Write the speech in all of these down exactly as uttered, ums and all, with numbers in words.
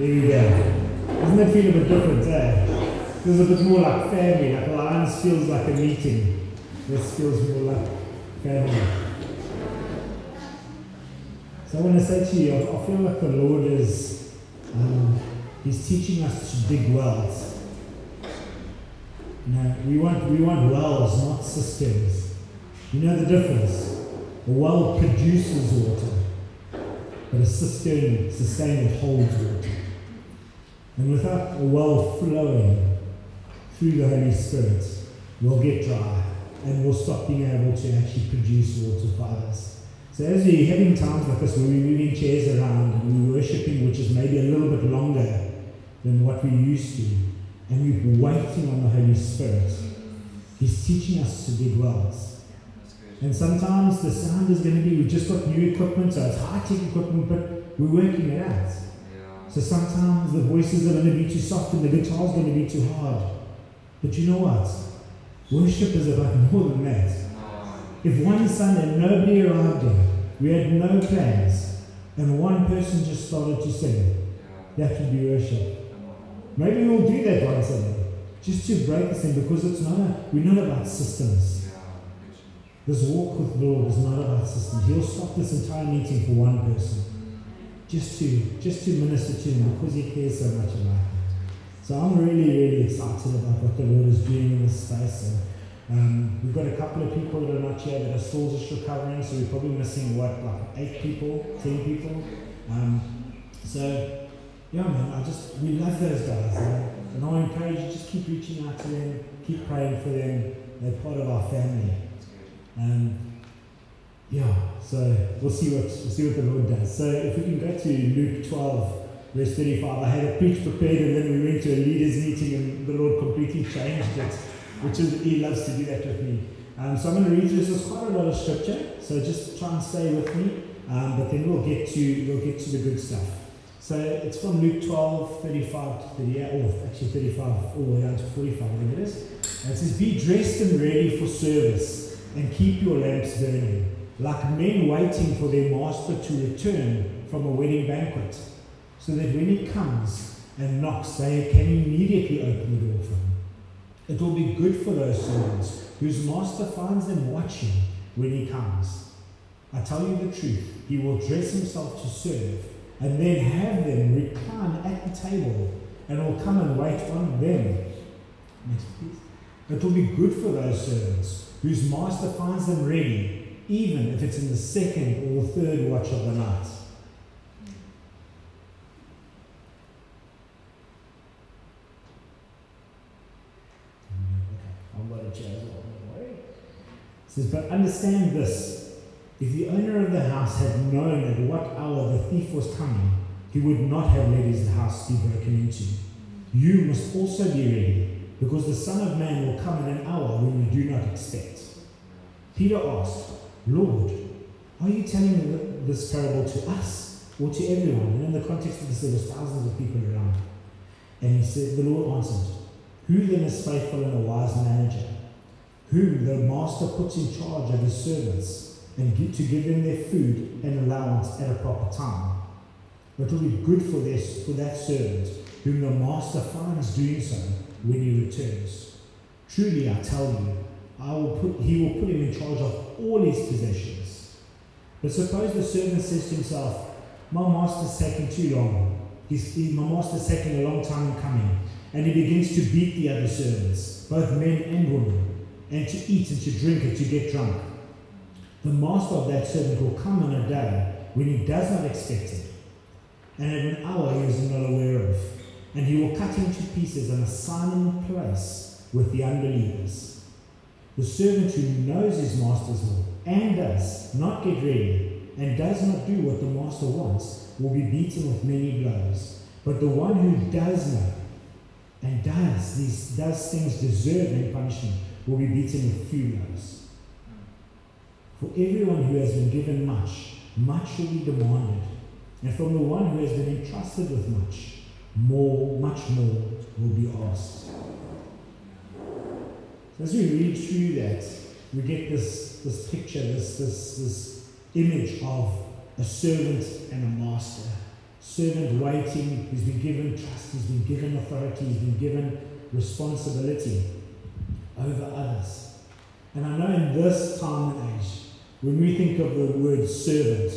There you go. Doesn't it feel a bit different, eh? This is a bit more like family. Like Alliance feels like a meeting. This feels more like family. So I want to say to you, I feel like the Lord is um, He's teaching us to dig wells. You know, we want we want wells, not systems. You know the difference. A well produces water, but a cistern sustains and holds water. And without a well flowing through the Holy Spirit, we'll get dry and we'll stop being able to actually produce water for others. So as we're having times like this where we're moving chairs around and we're worshipping, which is maybe a little bit longer than what we're used to, and we're waiting on the Holy Spirit, He's teaching us to dig wells. And sometimes the sound is going to be, we've just got new equipment, so it's high-tech equipment, but we're working it out. So sometimes the voices are going to be too soft and the guitar is going to be too hard. But you know what? Worship is about more than that. If one Sunday nobody arrived here, we had no plans, and one person just started to sing, that would be worship. Maybe we'll do that one Sunday, just to break this thing, because it's not a, we're not about systems. This walk with the Lord is not about systems. He'll stop this entire meeting for one person, just to just to minister to him, because he cares so much about it. So I'm really, really excited about what the Lord is doing in this space. And, um, we've got a couple of people that are not here that are still just recovering, so we're probably missing, what, like eight people, ten people? Um, so, yeah, man, I just, we love those guys. Right? And I encourage you, just keep reaching out to them, keep praying for them. They're part of our family. Um, Yeah, so we'll see what we'll see what the Lord does. So if we can go to Luke twelve, verse thirty-five. I had a preach prepared, and then we went to a leaders' meeting, and the Lord completely changed it, which is, He loves to do that with me. Um, so I'm going to read this. There's quite a lot of scripture, so just try and stay with me. Um, but then we'll get to we'll get to the good stuff. So it's from Luke twelve, thirty-five to thirty-eight, or actually thirty-five all the way down to forty-five, I think it is. And it says, "Be dressed and ready for service, and keep your lamps burning, like men waiting for their master to return from a wedding banquet, so that when he comes and knocks, they can immediately open the door for him. It will be good for those servants whose master finds them watching when he comes. I tell you the truth, he will dress himself to serve, and then have them recline at the table, and will come and wait on them. Next, please. It will be good for those servants whose master finds them ready, even if it's in the second or the third watch of the night." It says, "But understand this, if the owner of the house had known at what hour the thief was coming, he would not have let his house be broken into. You must also be ready, because the Son of Man will come in an hour when you do not expect." Peter asked, "Lord, are you telling this parable to us or to everyone?" And in the context of this, there was thousands of people around. And he said, the Lord answered, "Who then is faithful and a wise manager, whom the master puts in charge of his servants, and get to give them their food and allowance at a proper time? It will be good for this for that servant whom the master finds doing so when he returns. Truly, I tell you, I will put, he will put him in charge of all his possessions. But suppose the servant says to himself, 'My master's taking too long. He's, he, my master's taking a long time in coming.' And he begins to beat the other servants, both men and women, and to eat and to drink and to get drunk. The master of that servant will come on a day when he does not expect it, and at an hour he is not aware of. And he will cut him to pieces and assign him a place with the unbelievers. The servant who knows his master's will and does not get ready and does not do what the master wants will be beaten with many blows. But the one who does know and does these does things deserving punishment will be beaten with few blows. For everyone who has been given much, much will be demanded. And from the one who has been entrusted with much, more, much more will be asked." As we read through that, we get this, this picture, this, this, this image of a servant and a master. servant waiting, he's been given trust, he's been given authority, he's been given responsibility over others. And I know in this time and age, when we think of the word servant,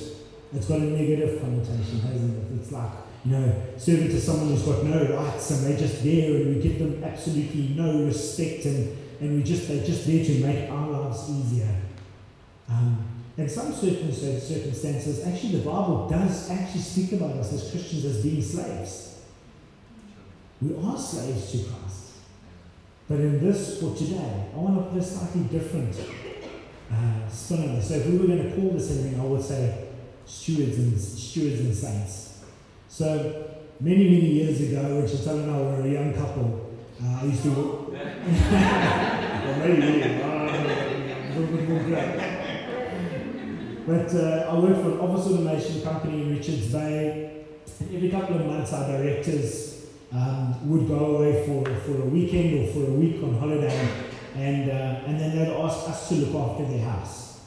it's got a negative connotation, hasn't it? It's like, you know, servant is someone who's got no rights and they're just there and we give them absolutely no respect and, and we just they're just there to make our lives easier. Um, In some circumstances, actually the Bible does actually speak about us as Christians as being slaves. We are slaves to Christ. But in this, for today, I want to put a slightly different uh, spin on this. So if we were going to call this anything, I would say stewards and stewards and saints. So many, many years ago, Richards and I were a young couple. Uh, I used to work... well, maybe, maybe. Uh, a little bit more great. But uh, I worked for an office automation company in Richards Bay. And every couple of months our directors um, would go away for, for a weekend or for a week on holiday. And uh, and then they'd ask us to look after their house.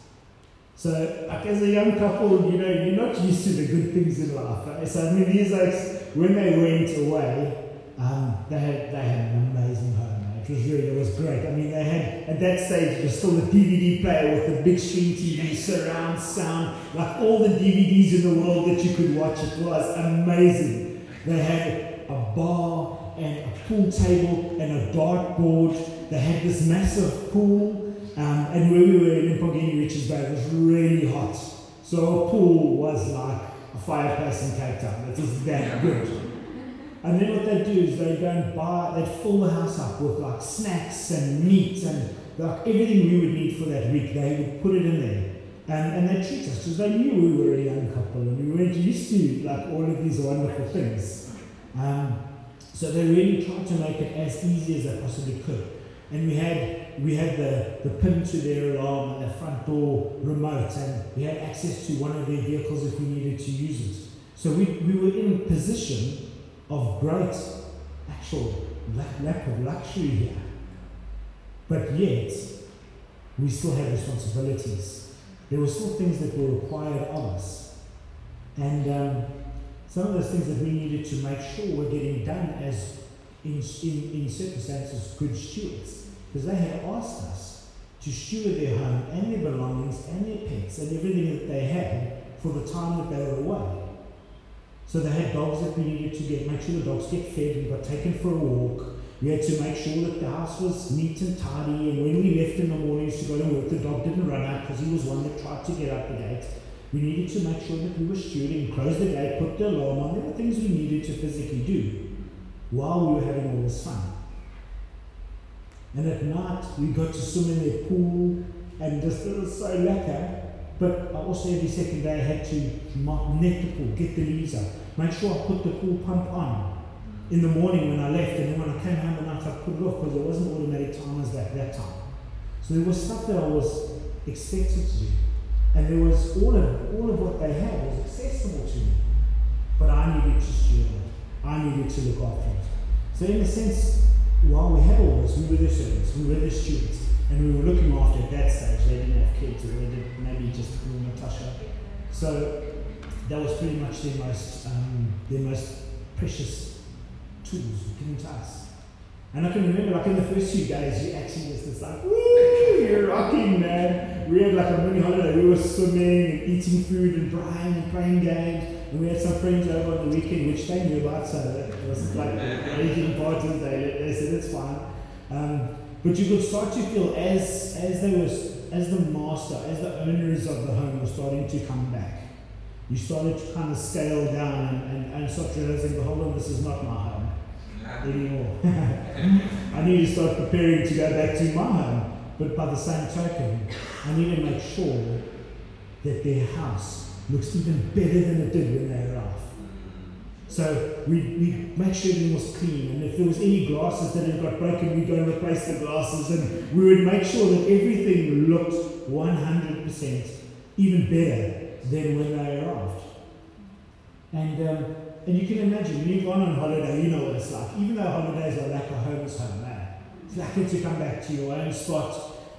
So like as a young couple, you know, you're not used to the good things in life. Right? So I mean, these guys, when they went away, um, they, had, they had an amazing home. It was really, it was great. I mean, they had, at that stage, it was still the D V D player with the big screen T V, surround sound, like all the D V Ds in the world that you could watch. It was amazing. They had a bar and a pool table and a dartboard. They had this massive pool. Um, and where we were in Pogini, Richards Bay, it was really hot. So a pool was like a fireplace in Cape Town. It was that good. And then what they'd do is they'd go and buy, they'd fill the house up with like snacks and meat and like everything we would need for that week, they would put it in there. And, and they'd treat us because they knew we were a young couple and we weren't used to like all of these wonderful things. Um, so they really tried to make it as easy as they possibly could. And we had we had the, the pin to their alarm and the front door remote and we had access to one of their vehicles if we needed to use it. So we, we were in position of great actual lack of luxury here. But yet, we still had responsibilities. There were still things that were required of us. And um, some of those things that we needed to make sure were getting done as, in, in, in circumstances, good stewards. Because they had asked us to steward their home and their belongings and their pets and everything that they had for the time that they were away. So they had dogs that we needed to get, make sure the dogs get fed, we got taken for a walk. We had to make sure that the house was neat and tidy, and when we left in the mornings to go to work, the dog didn't run out because he was one that tried to get out the gate. We needed to make sure that we were stewarding, close the gate, put the alarm on, there were things we needed to physically do while we were having all this fun. And at night, we got to swim in their pool, and this was so lekker. But I also every second day I had to net the pool, get the leaves up, make sure I put the pool pump on in the morning when I left, and then when I came home at night I put it off because there wasn't automatic timers like that time. So there was stuff that I was expected to do, and there was all of all of what they had was accessible to me, but I needed to steward it. I needed to look after it. So in a sense, while we had all this, we were the servants, we were the stewards. And we were looking after at that stage. They didn't have kids, or they did maybe just Natasha. So that was pretty much their most um, their most precious tools given to us. And I can remember, like in the first few days, you actually just it's like, woo, you're rocking, man. We had like a mini holiday. We were swimming and eating food and drying and playing games. And we had some friends over on the weekend, which they knew about, so it wasn't like raging parties. They they said it's fine. Um, But you could start to feel as as there was as the master, as the owners of the home were starting to come back. You started to kind of scale down and, and, and start realizing, hold on, this is not my home anymore. I need to start preparing to go back to my home. But by the same token, I need to make sure that their house looks even better than it did when they arrived. So we we make sure everything was clean, and if there was any glasses that had got broken, we'd go and replace the glasses, and we would make sure that everything looked one hundred percent even better than when they arrived. And um, and you can imagine, when you've gone on holiday, you know what it's like. Even though holidays are like a home's home, eh? It's like to come back to your own spot,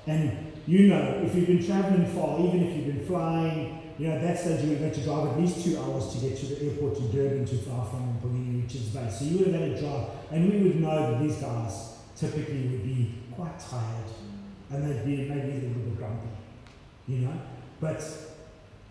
and you know, if you've been traveling far, even if you've been flying, You know, at that stage, you would have had to drive at least two hours to get to the airport in Durban to fly from Pauline, Richards Bay. So you would have had to drive, and we would know that these guys typically would be quite tired, and they'd be maybe a little bit grumpy, you know. But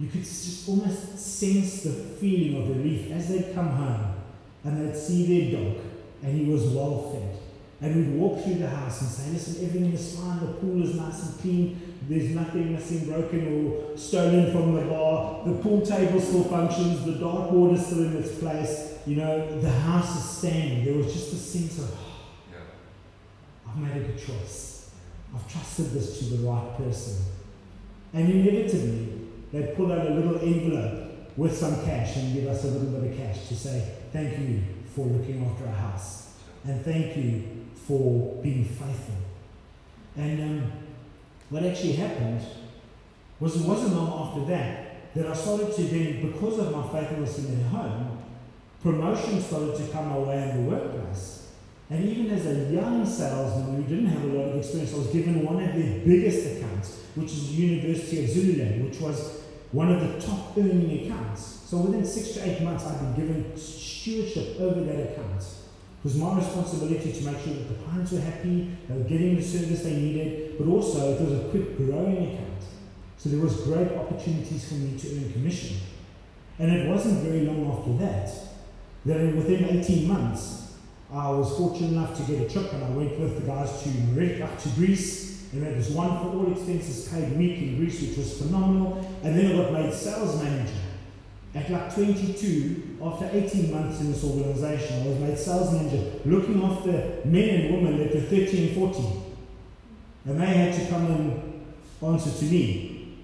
you could just almost sense the feeling of relief as they'd come home, and they'd see their dog, and he was well fed. And we'd walk through the house and say, listen, everything is fine, the pool is nice and clean, there's nothing missing, broken or stolen from the bar, the pool table still functions, the dartboard is still in its place, you know, the house is standing. There was just a sense of, oh, yeah. I've made a good choice. I've trusted this to the right person. And inevitably, they'd pull out a little envelope with some cash and give us a little bit of cash to say, thank you for looking after our house. And thank you for being faithful. And um, what actually happened was, it wasn't long after that that I started to then, because of my faithfulness in their home, promotion started to come my way in the workplace. And even as a young salesman who didn't have a lot of experience, I was given one of their biggest accounts, which is University of Zululand, which was one of the top earning accounts. So within six to eight months, I'd been given stewardship over that account. It was my responsibility to make sure that the clients were happy, they were getting the service they needed, but also it was a quick growing account. So there was great opportunities for me to earn commission. And it wasn't very long after that, that within eighteen months, I was fortunate enough to get a trip, and I went with the guys to Greece, to Greece, and that was one for all expenses paid week in Greece, which was phenomenal. And then I got made sales manager. At like twenty-two, after eighteen months in this organization, I was made sales manager, looking after men and women that were thirty and forty. And they had to come and answer to me.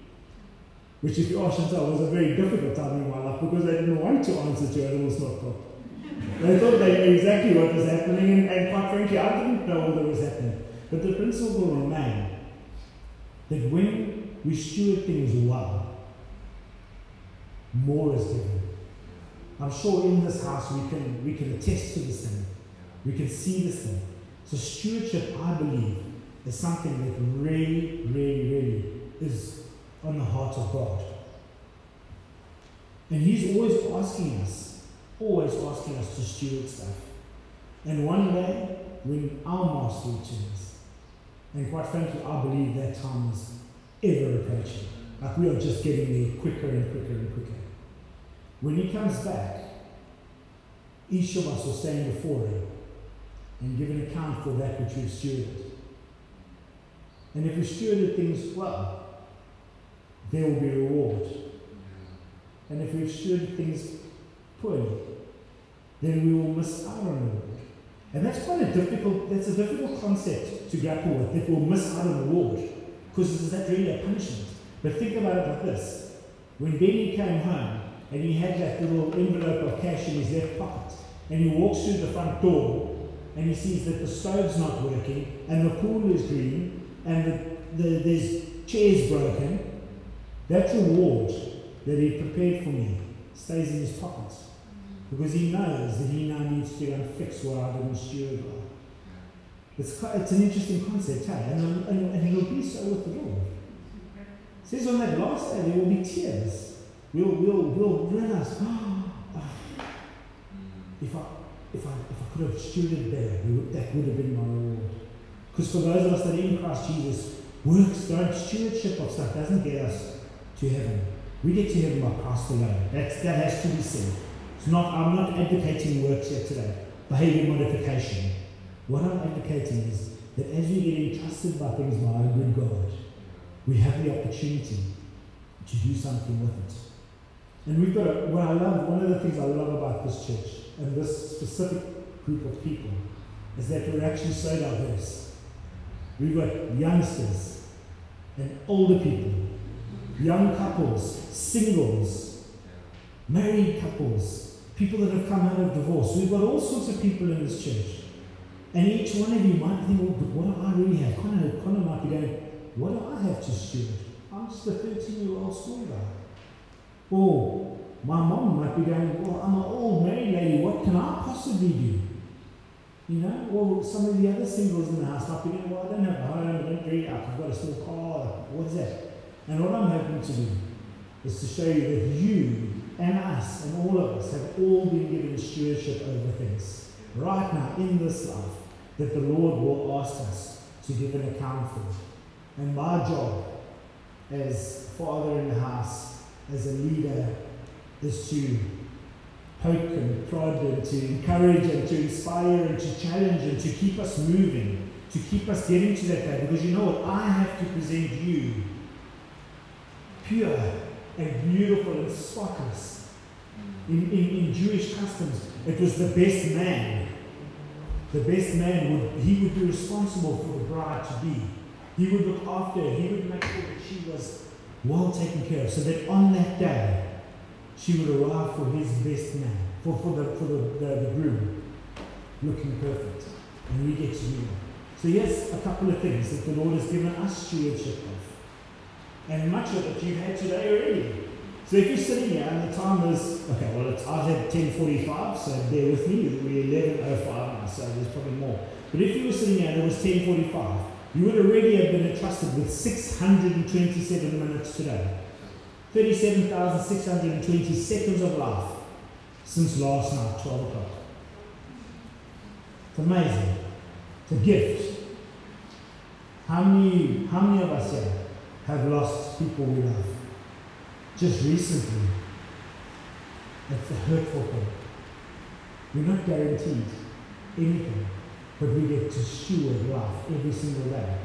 Which, if you ask yourself, was a very difficult time in my life, because they didn't want to answer to animals not caught. They thought they knew exactly what was happening, and quite frankly, I didn't know what was happening. But the principle remained that when we steward things well, more is given. I'm sure in this house we can we can attest to this thing. We can see this thing. So stewardship, I believe, is something that really, really, really is on the heart of God. And He's always asking us, always asking us to steward stuff. And one day, when our master returns, and quite frankly, I believe that time is ever approaching. Like, we are just getting there quicker and quicker and quicker. When He comes back, each of us will stand before Him and give an account for that which we've stewarded. And if we stewarded things well, there will be reward. And if we've stewarded things poorly, then we will miss out on reward. And that's quite a difficult, that's a difficult concept to grapple with, that we'll miss out on reward. Because is that really a punishment? But think about it like this. When Benny came home, and he had that little envelope of cash in his left pocket, and he walks through the front door, and he sees that the stove's not working, and the pool is green, and the, the, there's chairs broken, that reward that he prepared for me stays in his pocket. Because he knows that he now needs to go and fix what I didn't steward well. It's, quite, it's an interesting concept, hey? And, and, and it'll be so with the Lord. It says on that last day there will be tears. We'll, we'll, we'll realize, oh, oh, if, I, if, I, if I could have stewarded better, that would have been my reward. Because for those of us that are in Christ Jesus, works, don't, stewardship of stuff doesn't get us to heaven. We get to heaven by Christ alone. That's, that has to be said. It's not, I'm not advocating works yet today, behavior modification. What I'm advocating is that as we get entrusted by things by our good God, we have the opportunity to do something with it. And we've got, what I love, one of the things I love about this church and this specific group of people is that we're actually so diverse. We've got youngsters and older people, young couples, singles, married couples, people that have come out of divorce. We've got all sorts of people in this church. And each one of you might think, well, but what do I really have? Connor, Connor might be going, what do I have to steward? I'm just a thirteen-year-old school guy. Or my mom might be going, well, I'm an old married lady, what can I possibly do? You know? Or some of the other singles in the house might be going, well, I don't have a home, I don't drink, I've got a small car, what's that? And what I'm hoping to do is to show you that you and us and all of us have all been given stewardship over things right now in this life that the Lord will ask us to give an account for. And my job as father in the house, as a leader, is to poke and prod and to encourage and to inspire and to challenge and to keep us moving, to keep us getting to that day. Because you know what? I have to present you pure and beautiful and spotless. In, in, in Jewish customs, it was the best man. The best man, would he would be responsible for the bride to be. He would look after her. He would make sure that she was well taken care of, so that on that day, she would arrive for his best man, for, for, the, for the, the, the groom, looking perfect. And we get to do that. So yes, a couple of things that the Lord has given us stewardship of. And much of it you've had today already. So if you're sitting here and the time is, okay, well, it's, I've had ten forty-five, so bear with me, we're eleven oh five now, so there's probably more. But if you were sitting here and it was ten forty-five, you would already have been entrusted with six hundred twenty-seven minutes today. thirty-seven thousand six hundred twenty seconds of life since last night, twelve o'clock. It's amazing. It's a gift. How many, how many of us here have lost people we love? Just recently. That's a hurtful thing. We're not guaranteed anything, but we get to steward life every single day.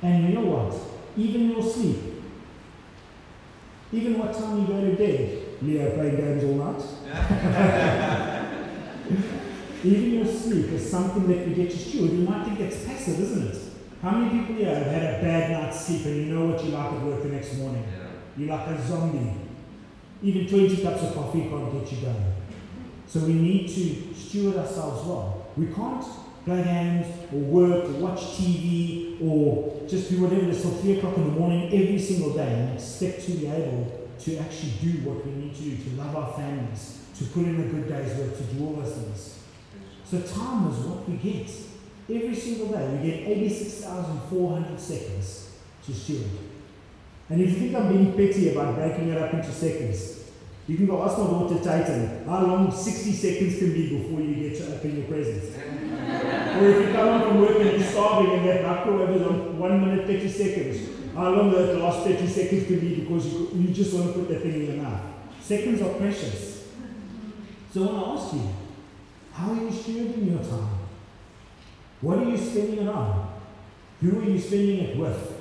And you know what? Even your sleep, even what time you go to bed, Leo playing games all night. Even your sleep is something that we get to steward. You might think it's passive, isn't it? How many people here have had a bad night's sleep and you know what you like at work the next morning? Yeah. You're like a zombie. Even twenty cups of coffee can't get you going. So we need to steward ourselves well. We can't play games or work or watch T V or just do whatever it is till three o'clock in the morning every single day and expect to be able to actually do what we need to do, to love our families, to put in a good day's work, to do all those things. So time is what we get. Every single day we get eighty-six thousand four hundred seconds to steward. And if you think I'm being petty about breaking it up into seconds, you can go ask my daughter Titan how long sixty seconds can be before you get to open your presents. Or if you come home from work and you're starving and that microwave is on one minute thirty seconds, how long the last thirty seconds can be because you, you just want to put that thing in your mouth. Seconds are precious. So I want to ask you, how are you stewarding your time? What are you spending it on? Who are you spending it with?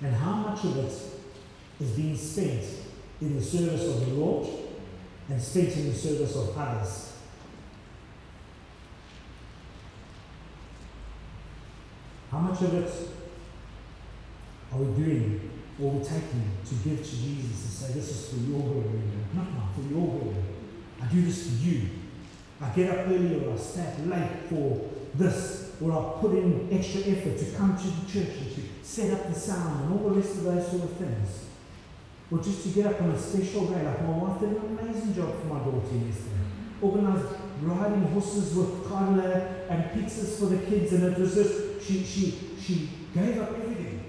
And how much of it is being spent in the service of the Lord and spent in the service of others? How much of it are we doing or we taking to give to Jesus and say, this is for your glory, not mine, for your glory. I do this for you. I get up early or I stay up late for this, or I put in extra effort to come to the church and to set up the sound and all the rest of those sort of things. Or just to get up on a special day, like my wife did an amazing job for my daughter yesterday. Organised riding horses with Carla and pizzas for the kids, and it was just, she, she, she gave up everything.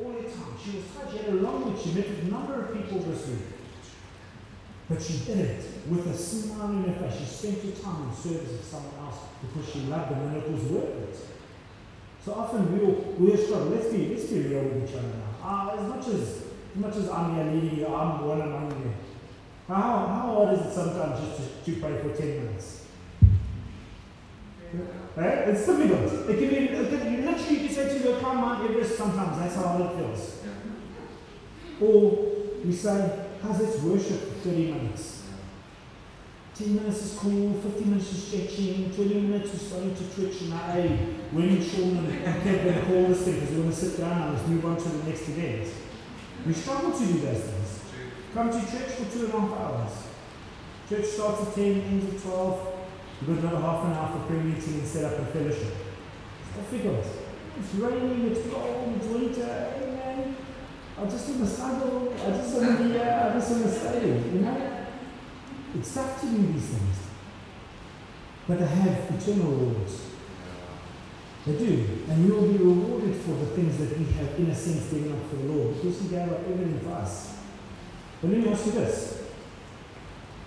All her time. She was such, she had a long week. She met with a number of people this week. But she did it with a smile on her face. She spent her time in service of someone else because she loved them and it was worth it. So often we all, we all struggle. Let's be, let's be real with each other now. Uh, as much as As much as I'm here leading you, I'm one among you. How, how hard is it sometimes just to, to pray for ten minutes? Yeah. Right? It's difficult. It can be, it can, you literally can say to your climb Mount Everest sometimes, that's how hard it feels. Yeah. Or we say, how's it worship for thirty minutes? ten minutes is cool, fifty minutes is stretching, twenty minutes is starting to twitch, and I, hey, when Shaun and Kevin call this thing, because we want to sit down and let's move on to the next event. We struggle to do those things. Come to church for two and a half hours. Church starts at ten, ends at twelve. We've got another half an hour for prayer meeting and set up a fellowship. It's difficult. It's raining, it's cold, it's winter. Hey man, I just want to struggle. I just want to be here. I just want to stay. You know? It's tough to do these things. But I have eternal rewards. They do. And we will be rewarded for the things that we have, in a sense, given up for the Lord, because He gave up everything for us. But let me ask you this.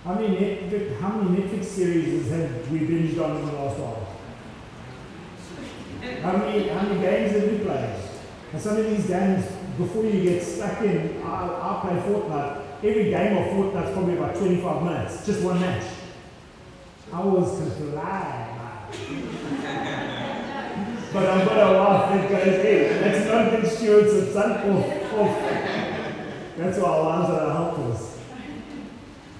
How many Netflix, how many Netflix series have we binged on in the last hour? How many, how many games have we played? And some of these games, before you get stuck in, I, I play Fortnite. Every game of Fortnite's probably about twenty-five minutes, just one match. I was completely. But I've got a laugh that goes, hey, that's not good stewardship, son. Oh, oh. That's why our lives are helpless.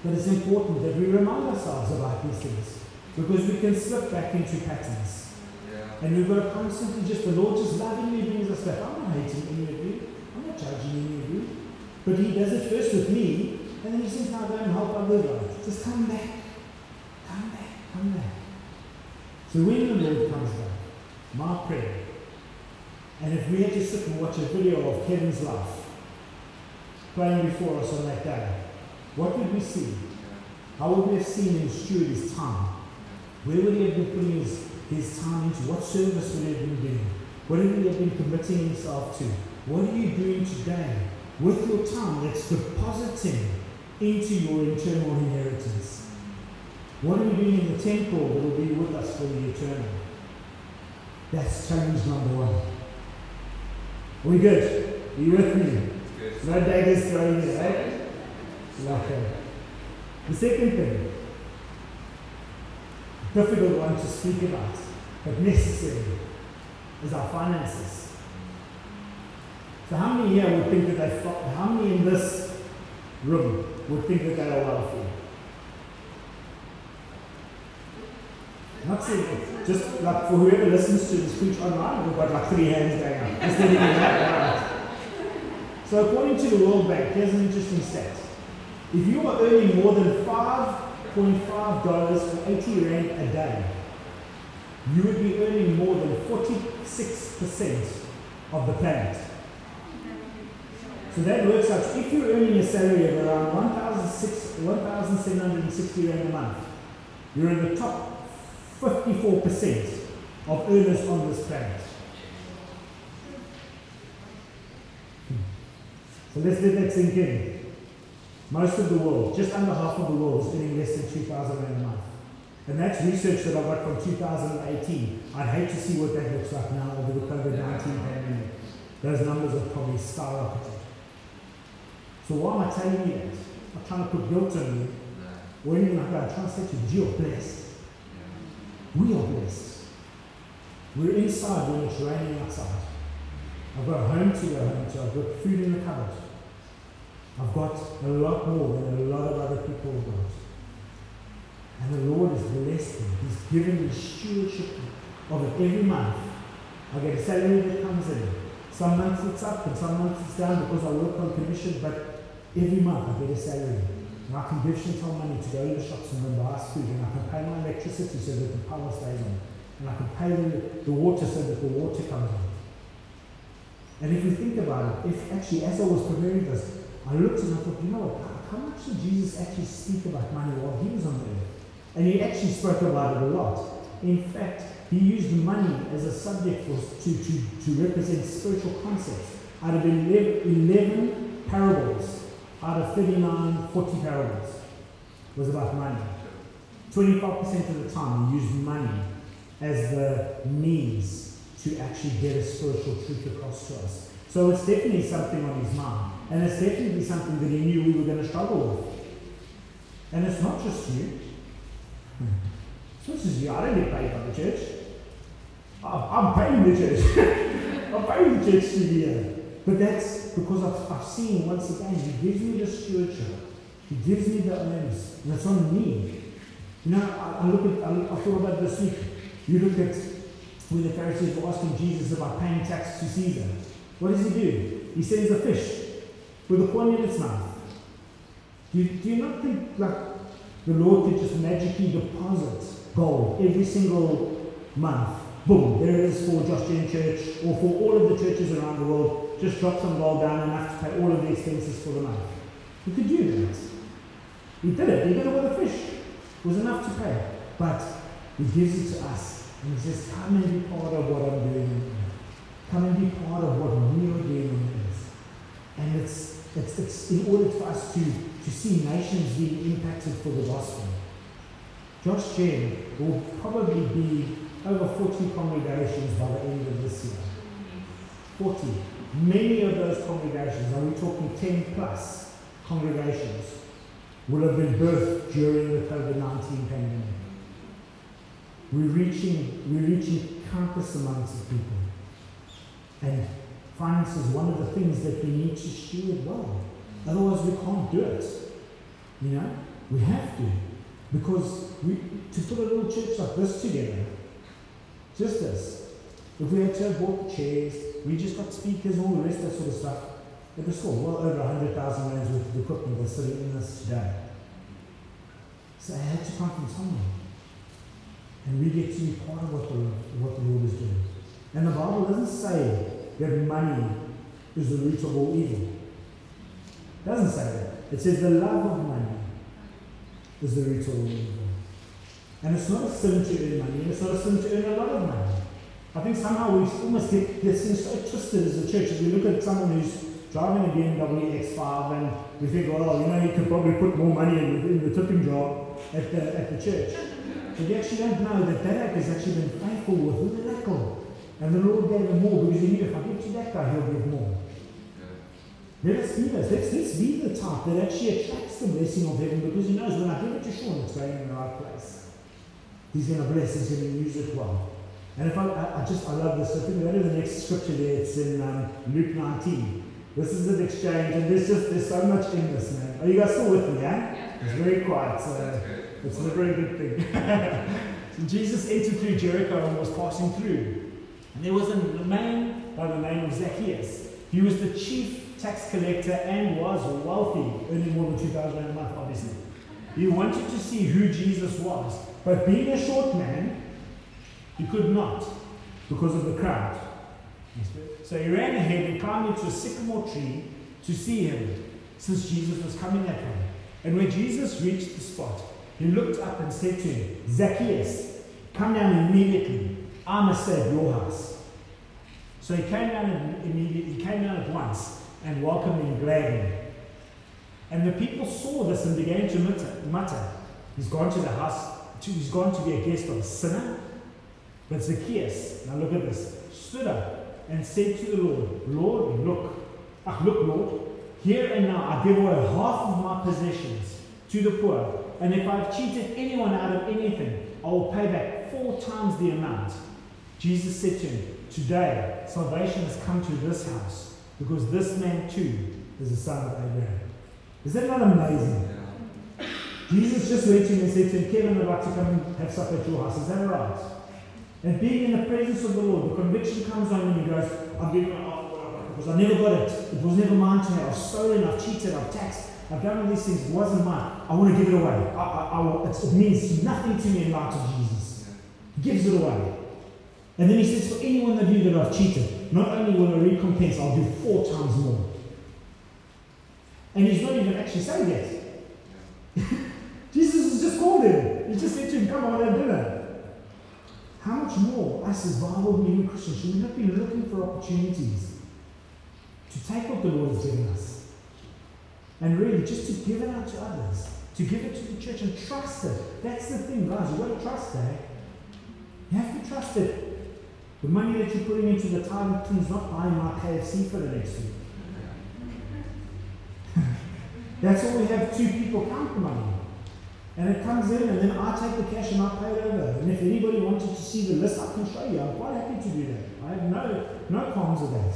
But it's important that we remind ourselves about these things, because we can slip back into patterns. Yeah. And we've got to constantly just, the Lord just lovingly brings us back. I'm not hating any of you. I'm not judging any of you. But He does it first with me, and then He says, now go and help others. Right? Just come back. Come back. Come back. So when the Lord comes back, my prayer, and if we had to sit and watch a video of Kevin's life playing before us on that day, what would we see? How would we have seen him steward his time? Where would he have been putting his, his time into? What service would he have been doing? What would he have been committing himself to? What are you doing today with your time that's depositing into your eternal inheritance? What are we doing in the temple that will be with us for the eternal? That's challenge number one. Are we good? Are you with me? Good. No daggers thrown in, eh? Okay. The second thing, a difficult one to speak about, but necessary, is our finances. So how many here would think that they, how many in this room would think that they are wealthy? Not saying, just like for whoever listens to this preach online, we've got like three hands going up. Just letting you know. So according to the World Bank, here's an interesting stat. If you are earning more than five dollars and fifty cents or eighty rand a day, you would be earning more than forty-six percent of the planet. So that works out. If you're earning a salary of around one thousand seven hundred sixty rand a month, you're in the top fifty-four percent of earners on this planet. So let's let that sink in. Most of the world, just under half of the world, is earning less than two thousand rand a month. And that's research that I got from two thousand eighteen. I'd hate to see what that looks like now over the COVID nineteen pandemic. Those numbers are probably skyrocketed. So why am I telling you that? I'm trying to put guilt on you. Or even like that, I'm trying to say to you, you're blessed. We are blessed. We're inside when it's raining outside. I've got a home to go home to. I've got food in the cupboard. I've got a lot more than a lot of other people have got. And the Lord has blessed me. He's given me stewardship of it every month. I get a salary that comes in. Some months it's up and some months it's down because I work on commission, but every month I get a salary. And I can give Chantal money to go to the shops and buy food, and I can pay my electricity so that the power stays on, and I can pay the, the water so that the water comes on. And if you think about it, if actually, as I was preparing this, I looked and I thought, you know what, how much did Jesus actually speak about money while He was on the earth? And He actually spoke about it a lot. In fact, He used money as a subject for, to, to, to represent spiritual concepts out of eleven, eleven parables. Out of thirty-nine, forty parables, was about money. twenty-five percent of the time, we used money as the means to actually get a spiritual truth across to us. So it's definitely something on His mind. And it's definitely something that He knew we were going to struggle with. And it's not just you. It's not just you. I don't get paid by the church. I'm paying the church. I'm paying the church to be here. But that's because I've, I've seen once again, He gives me the stewardship. He gives me the awareness. And it's on me. You know, I, I look at, I, look, I thought about this week. You look at when the Pharisees were asking Jesus about paying tax to Caesar. What does He do? He sends a fish with a coin in its mouth. Do you, do you not think like the Lord could just magically deposit gold every single month? Boom, there it is for Josh Chen Church or for all of the churches around the world. Just drop some gold down enough to pay all of the expenses for the month. He could do that. He did it. He did it with a fish. It was enough to pay. But He gives it to us And he says, come and be part of what I'm doing. Come and be part of what we are doing in this. And it's, it's, it's in order for us to, to see nations being impacted for the gospel. Josh Chen will probably be over forty congregations by the end of this year. forty. Many of those congregations, and we're talking ten plus congregations, will have been birthed during the COVID nineteen pandemic. We're reaching, we're reaching countless amounts of people. And finance is one of the things that we need to steward well. Otherwise we can't do it. You know, we have to. Because we, to put a little church like this together, just this, if we had to have bought the chairs, we just got speakers, all the rest of that sort of stuff, it was still well over one hundred thousand rands worth of equipment that's sitting in this today. So I had to come from somewhere. And we get to be part of what the, what the Lord is doing. And the Bible doesn't say that money is the root of all evil. It doesn't say that. It says the love of money is the root of all evil. And it's not a sin to earn money, and it's not a sin to earn a lot of money. I think somehow we almost get this thing so twisted as a church. If we look at someone who's driving a B M W X five and we think, well, you know, you could probably put more money in the, in the tipping jar at the, at the church. But you actually don't know that Derek has actually been faithful with the lackle. And the Lord gave him more because he knew if I give to that guy, he'll give more. Let us be those. Let's, let's be the type that actually attracts the blessing of heaven because he knows when I give it to Shaun, it's going in the right place. He's going to bless, he's going to use it well. And if I, I, I just, I love this. I think that is the next scripture there. It's in um, Luke nineteen. This is an exchange, and there's just, there's so much in this, man. Are you guys still with me, eh? Yeah? It's very quiet, so it's not a very good thing. So Jesus entered through Jericho and was passing through. And there was a man by the name of Zacchaeus. He was the chief tax collector and was wealthy, earning more than two thousand rand a month, obviously. He wanted to see who Jesus was, but being a short man, he could not because of the crowd. So he ran ahead and climbed into a sycamore tree to see him, since Jesus was coming that way. And when Jesus reached the spot, he looked up and said to him, Zacchaeus, come down immediately. I must stay at your house. So he came down immediately, he came down at once and welcomed him gladly. And the people saw this and began to mutter, mutter he's gone to the house, to, he's gone to be a guest of a sinner. But Zacchaeus, now look at this, stood up and said to the Lord, Lord, look, ah, look, Lord, here and now I give away half of my possessions to the poor, and if I've cheated anyone out of anything, I will pay back four times the amount. Jesus said to him, today salvation has come to this house, because this man too is the son of Abraham. Is that not amazing? Jesus just went to him and said to him, Kevin, I'd like to come and have supper at your house. Is that right? And being in the presence of the Lord, the conviction comes on and he goes, I'm giving my half because I never got it. It was never mine to me. I've stolen, I've cheated, I've taxed, I've done all these things. It wasn't mine. I want to give it away. I, I, I, it means nothing to me in light of Jesus. He gives it away. And then he says, for anyone of you that I've cheated, not only will I recompense, I'll do four times more. And he's not even actually saying that. Jesus has just called him. He just said to him, come on, have dinner. How much more, us as Bible-believing Christians, should we not be looking for opportunities to take what the Lord has given us? And really, just to give it out to others, to give it to the church and trust it. That's the thing, guys. You've got to trust that. Eh? You have to trust it. The money that you're putting into the tithing is not buying my K F C for the next week. That's all we have, two people count the money. And it comes in, and then I take the cash and I pay it over. And if anybody wanted to see the list, I can show you. I'm quite happy to do that. I have no, no qualms with that.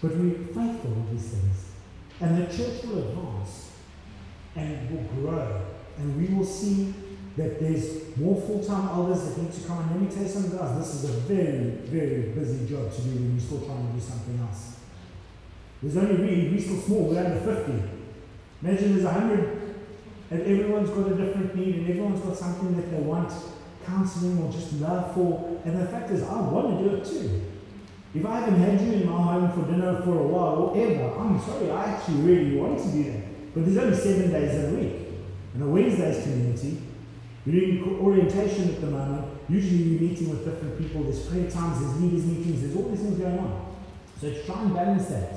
But we're faithful with these things. And the church will advance, and it will grow. And we will see that there's more full-time elders that need to come. And let me tell you something, guys, this is a very, very busy job to do when you're still trying to do something else. There's only we, we're still small, we're under fifty. Imagine there's one hundred. And everyone's got a different need, and everyone's got something that they want, counseling or just love for. And the fact is, I want to do it too. If I haven't had you in my home for dinner for a while or ever, I'm sorry, I actually really want to do that. But there's only seven days in a week. And a Wednesday is community. We're doing orientation at the moment. Usually you're meeting with different people, there's prayer times, there's leaders meetings, there's all these things going on. So try and balance that.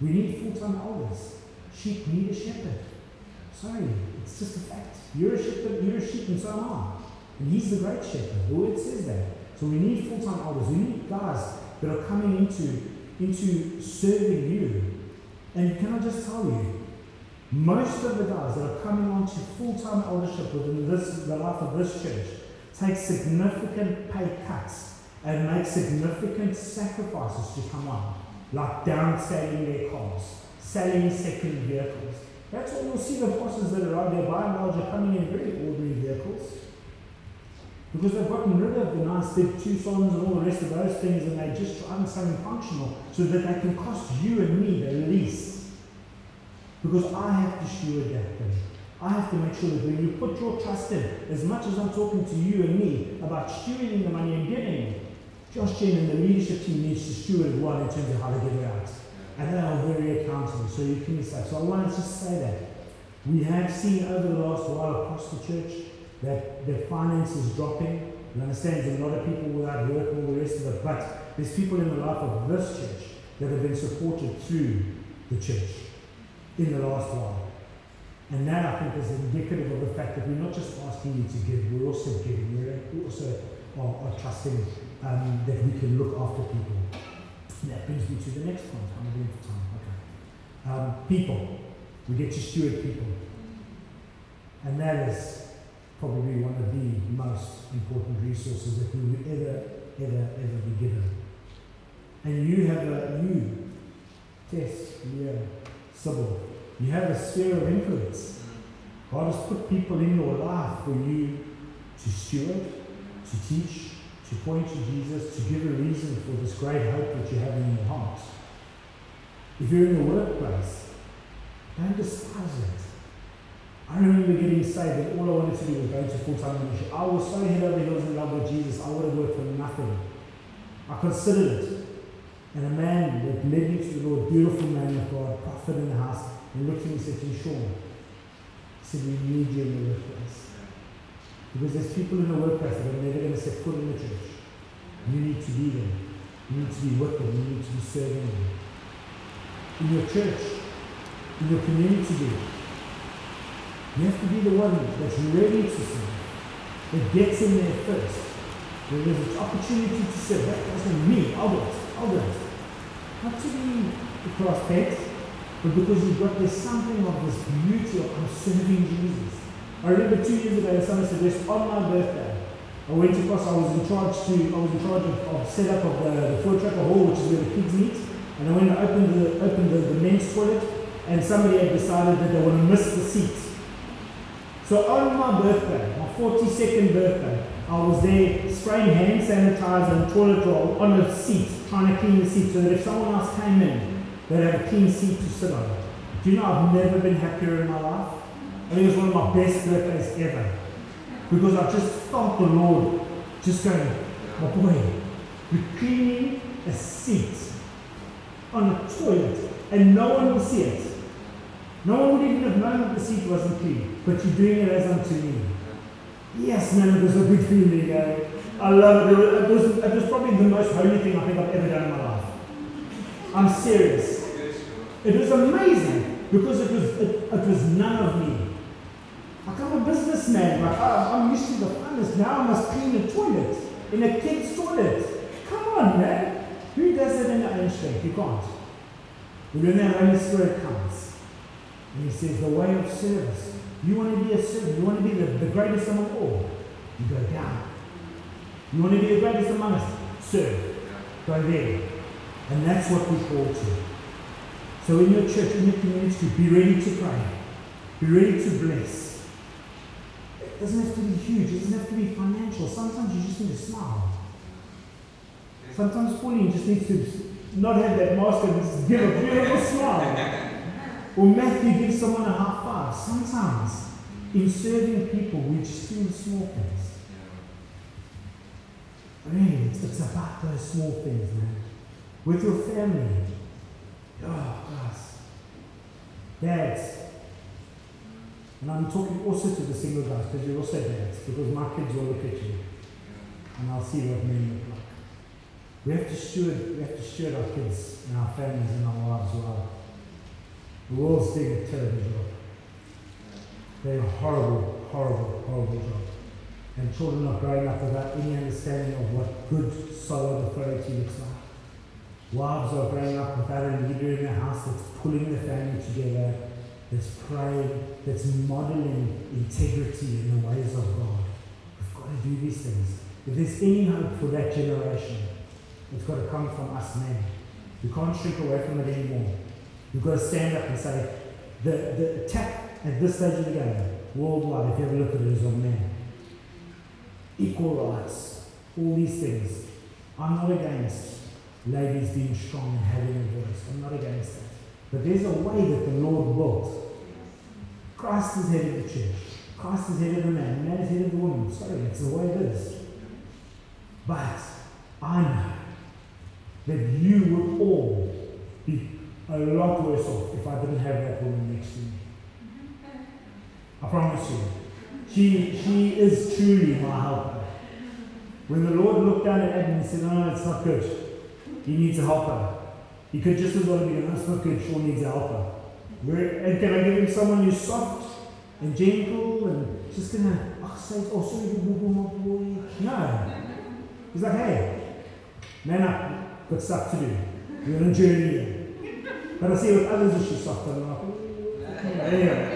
We need full-time elders. Sheep need a shepherd. Sorry, it's just a fact. You're a shepherd, you're a sheep, and so am I. And he's the great shepherd. The word says that. So we need full-time elders. We need guys that are coming into, into serving you. And can I just tell you, most of the guys that are coming on to full-time eldership within this, the life of this church take significant pay cuts and make significant sacrifices to come on, like downscaling their cars, selling second vehicles. That's what you'll see the pastors that are out there by and large are coming in very ordinary vehicles. Because they've gotten rid of the nice big Tucson's and all the rest of those things, and they just try and something functional so that they can cost you and me the least. Because I have to steward that thing. I have to make sure that when you put your trust in, as much as I'm talking to you and me about stewarding the money and giving it, Josh Chen and the leadership team needs to steward well in terms of how to give it out. And they are very accountable, so you can be safe. So I want to just say that. We have seen over the last while across the church that their finance is dropping. And I understand there's a lot of people without work and all the rest of it, but there's people in the life of this church that have been supported through the church in the last while. And that, I think, is indicative of the fact that we're not just asking you to give, we're also giving. We're also are, are trusting um, that we can look after people. And that brings me to the next point. I'm going for time. Okay. Um, people. We get to steward people. And that is probably one of the most important resources that we would ever, ever, ever be given. And you have a, you, Tess, Leah, Sybil, you have a sphere of influence. God has put people in your life for you to steward, to teach, to point to Jesus, to give a reason for this great hope that you have in your heart. If you're in the workplace, don't despise it. I remember getting saved and all I wanted to do was go into full-time ministry. I was so head over heels in love with Jesus, I would have worked for nothing. I considered it. And a man that led me to the Lord, beautiful man of God, prophet in the house, he looked at me and said to me, Shaun, he said, we need you in the workplace. Because there's people in the workplace that are never going to set foot in the church. You need to be there. You need to be with them. You need to be serving them. In your church, in your community group, you have to be the one that's ready to serve, that gets in there first. When there's an opportunity to serve, that wasn't me, I was, I was. Not to be the cross pants, but because you've got this something of this beauty of I'm serving Jesus. I remember two years ago, someone said this, on my birthday, I went to cross, I was in charge to, I was in charge of, of setup of the, the four tracker hall, which is where the kids meet, and I went and opened the, opened the, the men's toilet, and somebody had decided that they want to miss the seat. So on my birthday, my forty-second birthday, I was there spraying hand sanitizer and toilet roll on a seat, trying to clean the seat so that if someone else came in, they'd have a clean seat to sit on. Do you know I've never been happier in my life? I think it was one of my best birthdays ever. Because I just felt the Lord just going, my boy, you're cleaning a seat on a toilet and no one will see it. No one would even have known that the seat wasn't clean, but you're doing it as unto me. Yes, man, it was a good feeling. Eh? I love it. It was, it was probably the most holy thing I think I've ever done in my life. I'm serious. It was amazing because it was it, it was none of me. Like I'm a businessman. Like I, I'm used to the funness. Now I must clean a toilet in a kid's toilet. Come on, man. Who does it in the own strength? You can't. But when that Holy Spirit comes. And he says, the way of service. You want to be a servant. You want to be the, the greatest among all. You go down. You want to be the greatest among us. Serve. Go there. And that's what we call to. So in your church, in your community, be ready to pray. Be ready to bless. It doesn't have to be huge. It doesn't have to be financial. Sometimes you just need to smile. Sometimes Pauline just needs to not have that mask and just give a beautiful smile. Or Matthew gives someone a high five. Sometimes, in serving people, we just do small things. Really, it's, it's about those small things, man. With your family. Oh, guys. Dads. And I'm talking also to the single guys, because you're also dads, because my kids will look at you. and I'll see what men look like. We have to steward, we have to steward our kids and our families and our lives well. The world's doing a terrible job. They're a horrible, horrible, horrible job. And children are growing up without any understanding of what good, solid authority looks like. Wives are growing up without a leader in their house that's pulling the family together, that's praying, that's modeling integrity in the ways of God. We've got to do these things. If there's any hope for that generation, it's got to come from us men. We can't shrink away from it anymore. We've got to stand up and say, the, the attack at this stage of the game, worldwide, if you ever look at it, is on men. Equal rights, all these things. I'm not against ladies being strong and having a voice. I'm not against that. But there's a way that the Lord built. Christ is head of the church. Christ is head of the man. The man is head of the woman. Sorry, that's the way it is. But I know that you would all be a lot worse off if I didn't have that woman next to me. I promise you. She, she is truly my helper. When the Lord looked down at Adam and said, no, no, it's not good. He needs a helper. He could just as well be, no, it's not good, Shaun needs a helper. Where, and can I give him someone who's soft and gentle and just going to, oh, say, oh, sorry, my boy. No. He's like, hey, man up, got stuff to do. You're on a journey. But I see with others issues softer, I'm like, oh, anyway.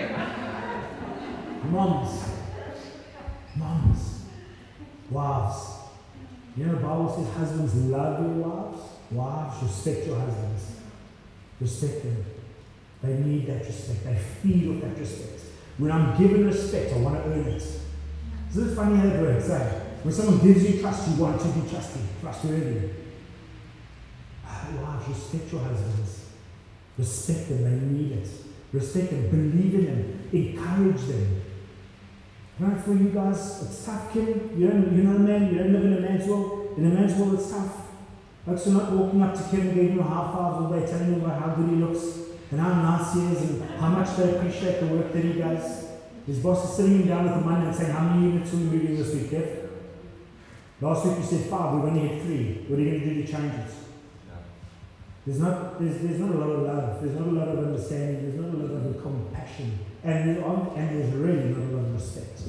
Moms, moms, wives. You know the Bible says husbands love your wives. Wives, respect your husbands. Respect them. They need that respect. They feed with that respect. When I'm given respect, I want to earn it. Isn't it funny how it works? Eh? When someone gives you trust, you want to be trusted, trustworthy. Wives, respect your husbands. Respect them. They need it. Respect them. Believe in them. Encourage them. Right, for you guys, it's tough, Kim. You don't, you're not a man, you don't live in a man's world. In a man's world, it's tough. Folks are not walking up to Kim and giving him high fives all day, telling him about how good he looks and how nice he is and how much they appreciate the work that he does. His boss is sitting him down with the money and saying, how many units are we moving this week, Kev? Last week you said five, we've only had three. What are you going to do to change it? No. There's not, there's, there's not a lot of love, there's not a lot of understanding, there's not a lot of compassion. And there's really not a lot of respect.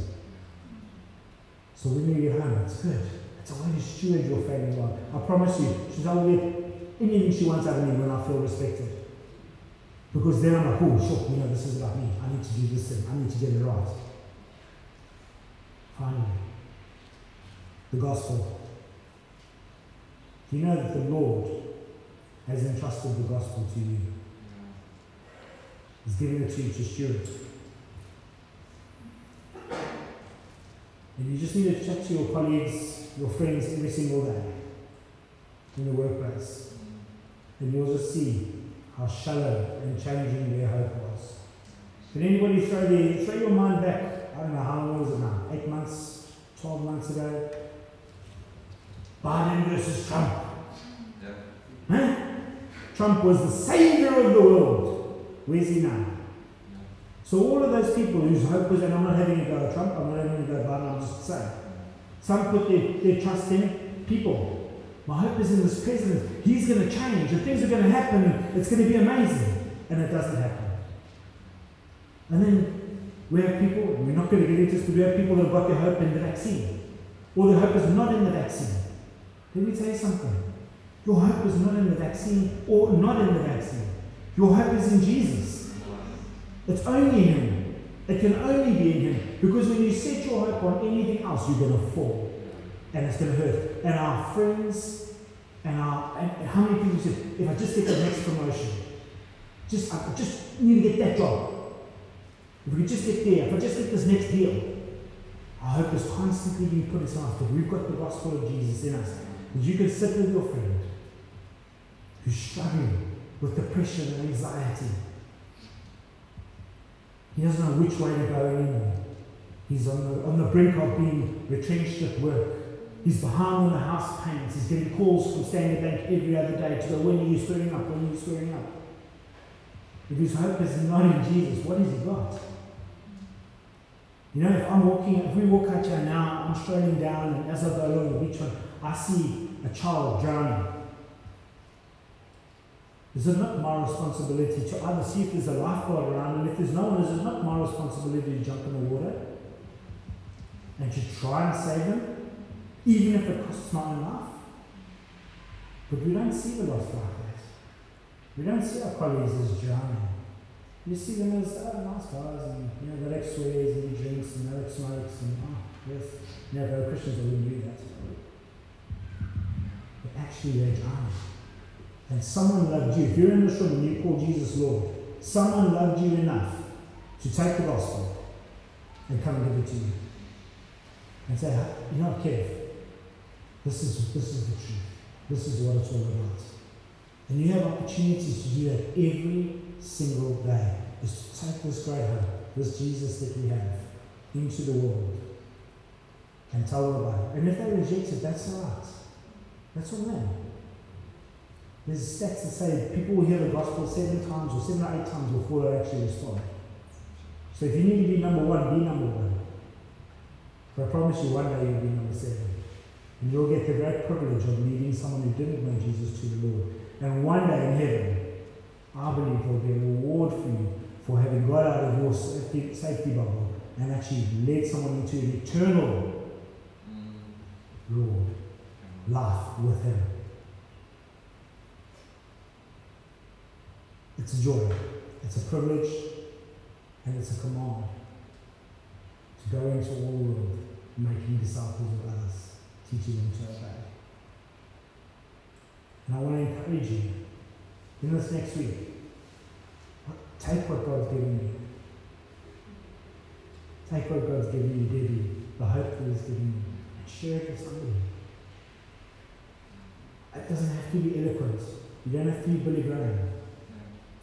So when you get home, it's good. It's a way to steward your family life. I promise you, she's only get anything she wants out of me when I feel respected. Because then I'm like, oh, sure, you know, this is about me. I need to do this thing. I need to get it right. Finally, the gospel. Do you know that the Lord has entrusted the gospel to you? He's giving it to you to steward. And you just need to chat to your colleagues, your friends every single day in the workplace. And you'll just see how shallow and changing their hope was. Can anybody throw their, throw your mind back? I don't know, how long was it now? Eight months, twelve months ago? Biden versus Trump. Yeah. Huh? Trump was the savior of the world. Where's he now? So all of those people whose hope was, and I'm not having a go at Trump, I'm not having a go at Biden, I'm just saying. Some put their, their trust in people. My hope is in this president. He's going to change. And things are going to happen. It's going to be amazing. And it doesn't happen. And then we have people, we're not going to get into this, but we have people that have got their hope in the vaccine. Or their hope is not in the vaccine. Let me tell you something. Your hope is not in the vaccine or not in the vaccine. Your hope is in Jesus. It's only Him. It can only be in Him. Because when you set your hope on anything else, you're going to fall. And it's going to hurt. And our friends, and our, and, and how many people said, if I just get the next promotion, just, I just need to get that job. If we just get there, if I just get this next deal. Our hope is constantly being put aside. But we've got the gospel of Jesus in us. And you can sit with your friend who's struggling with depression and anxiety. He doesn't know which way to go anymore. He's on the, on the brink of being retrenched at work. He's behind on the house payments. He's getting calls from Standard Bank every other day to go, when are you stirring up, when are you stirring up? If his hope is not in Jesus, what has he got? You know, if I'm walking, if we walk out here now, I'm strolling down, and as I go along the beachfront, I see a child drowning. Is it not my responsibility to either see if there's a lifeguard around, and if there's no one, is it not my responsibility to jump in the water and to try and save them, even if it costs my own life? But we don't see the lost like that. We don't see our colleagues as drowning. You see them as, oh, nice guys, and you know, they like swears, and he drinks, and they like smokes, and oh, yes, you know, if they were Christians, they wouldn't do that. But actually, they're drowning. And someone loved you. If you're in this room and you call Jesus Lord, someone loved you enough to take the gospel and come and give it to you. And say, you know, Kev, this is, this is the truth. This is what it's all about. And you have opportunities to do that every single day, is to take this great hope, this Jesus that we have, into the world and tell them about it. And if they reject it, that's all right. That's all right. There's stats that say people will hear the gospel seven times or seven or eight times before they actually respond. So if you need to be number one, be number one. But I promise you, one day you'll be number seven. And you'll get the great privilege of meeting someone who didn't know Jesus to the Lord. And one day in heaven, I believe there will be a reward for you for having got out of your safety, safety bubble and actually led someone into an eternal reward, life with Him. It's a joy, it's a privilege, and it's a command to go into all the world, making disciples of others, teaching them to obey. And I want to encourage you. In this next week, take what God's given you. Take what God's given you, Debbie, the hope that He's given you, and share it with somebody. It doesn't have to be eloquent. You don't have to be Billy Graham.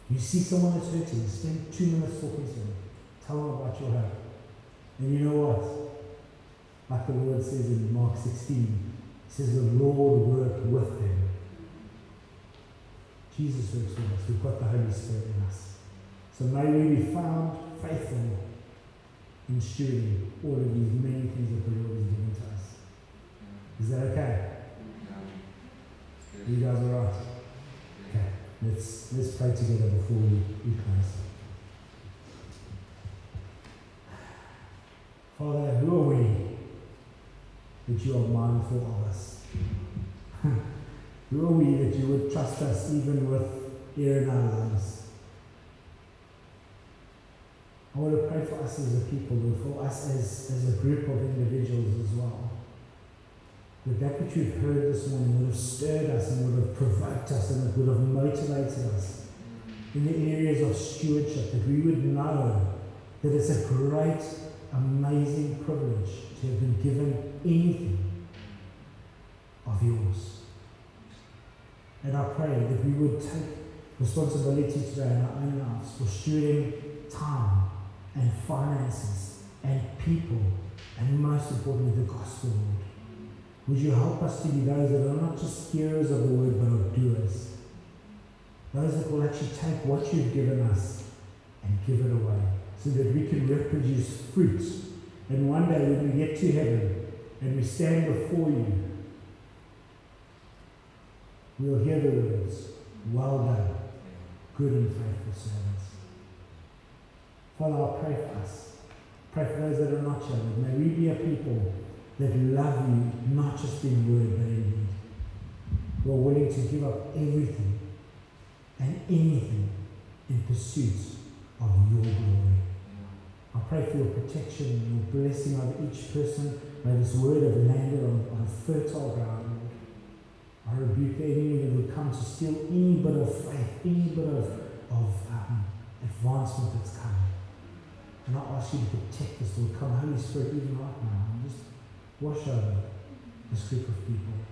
You see someone that's hurting, spend two minutes talking to them. Tell them about your hope. And you know what? Like the Lord says in Mark sixteen, it says, the Lord worked with them. Jesus works with us. We've got the Holy Spirit in us. So may we be found faithful in stewarding all of these many things that the Lord has given to us. Is that okay? You guys are right? Okay. Let's let's pray together before we, we close. Father, who are we that you are mindful of us? Who are we that you would trust us even with air in our lives? I want to pray for us as a people, and for us as, as a group of individuals as well. That that which we've heard this morning would have stirred us and would have provoked us and it would have motivated us in the areas of stewardship, that we would know that it's a great, amazing privilege to have been given anything of yours. And I pray that we would take responsibility today in our own lives for stewarding time and finances and people, and most importantly, the gospel, Lord. Would you help us to be those that are not just hearers of the word, but are doers? Those that will actually take what you've given us and give it away, so that we can reproduce fruit. And one day when we get to heaven and we stand before you, we'll hear the words, well done, good and faithful servants. Father, I pray for us. Pray for those that are not here. May we be a people that love you, not just in word, but in deed. We're willing to give up everything and anything in pursuit of your glory. I pray for your protection and your blessing over each person. May this word have landed on, on fertile ground. I rebuke the enemy that would come to steal any bit of faith, any bit of, of um, advancement that's come. And I ask you to protect us, Lord. Come, Holy Spirit, even right now, and just wash over this group of people.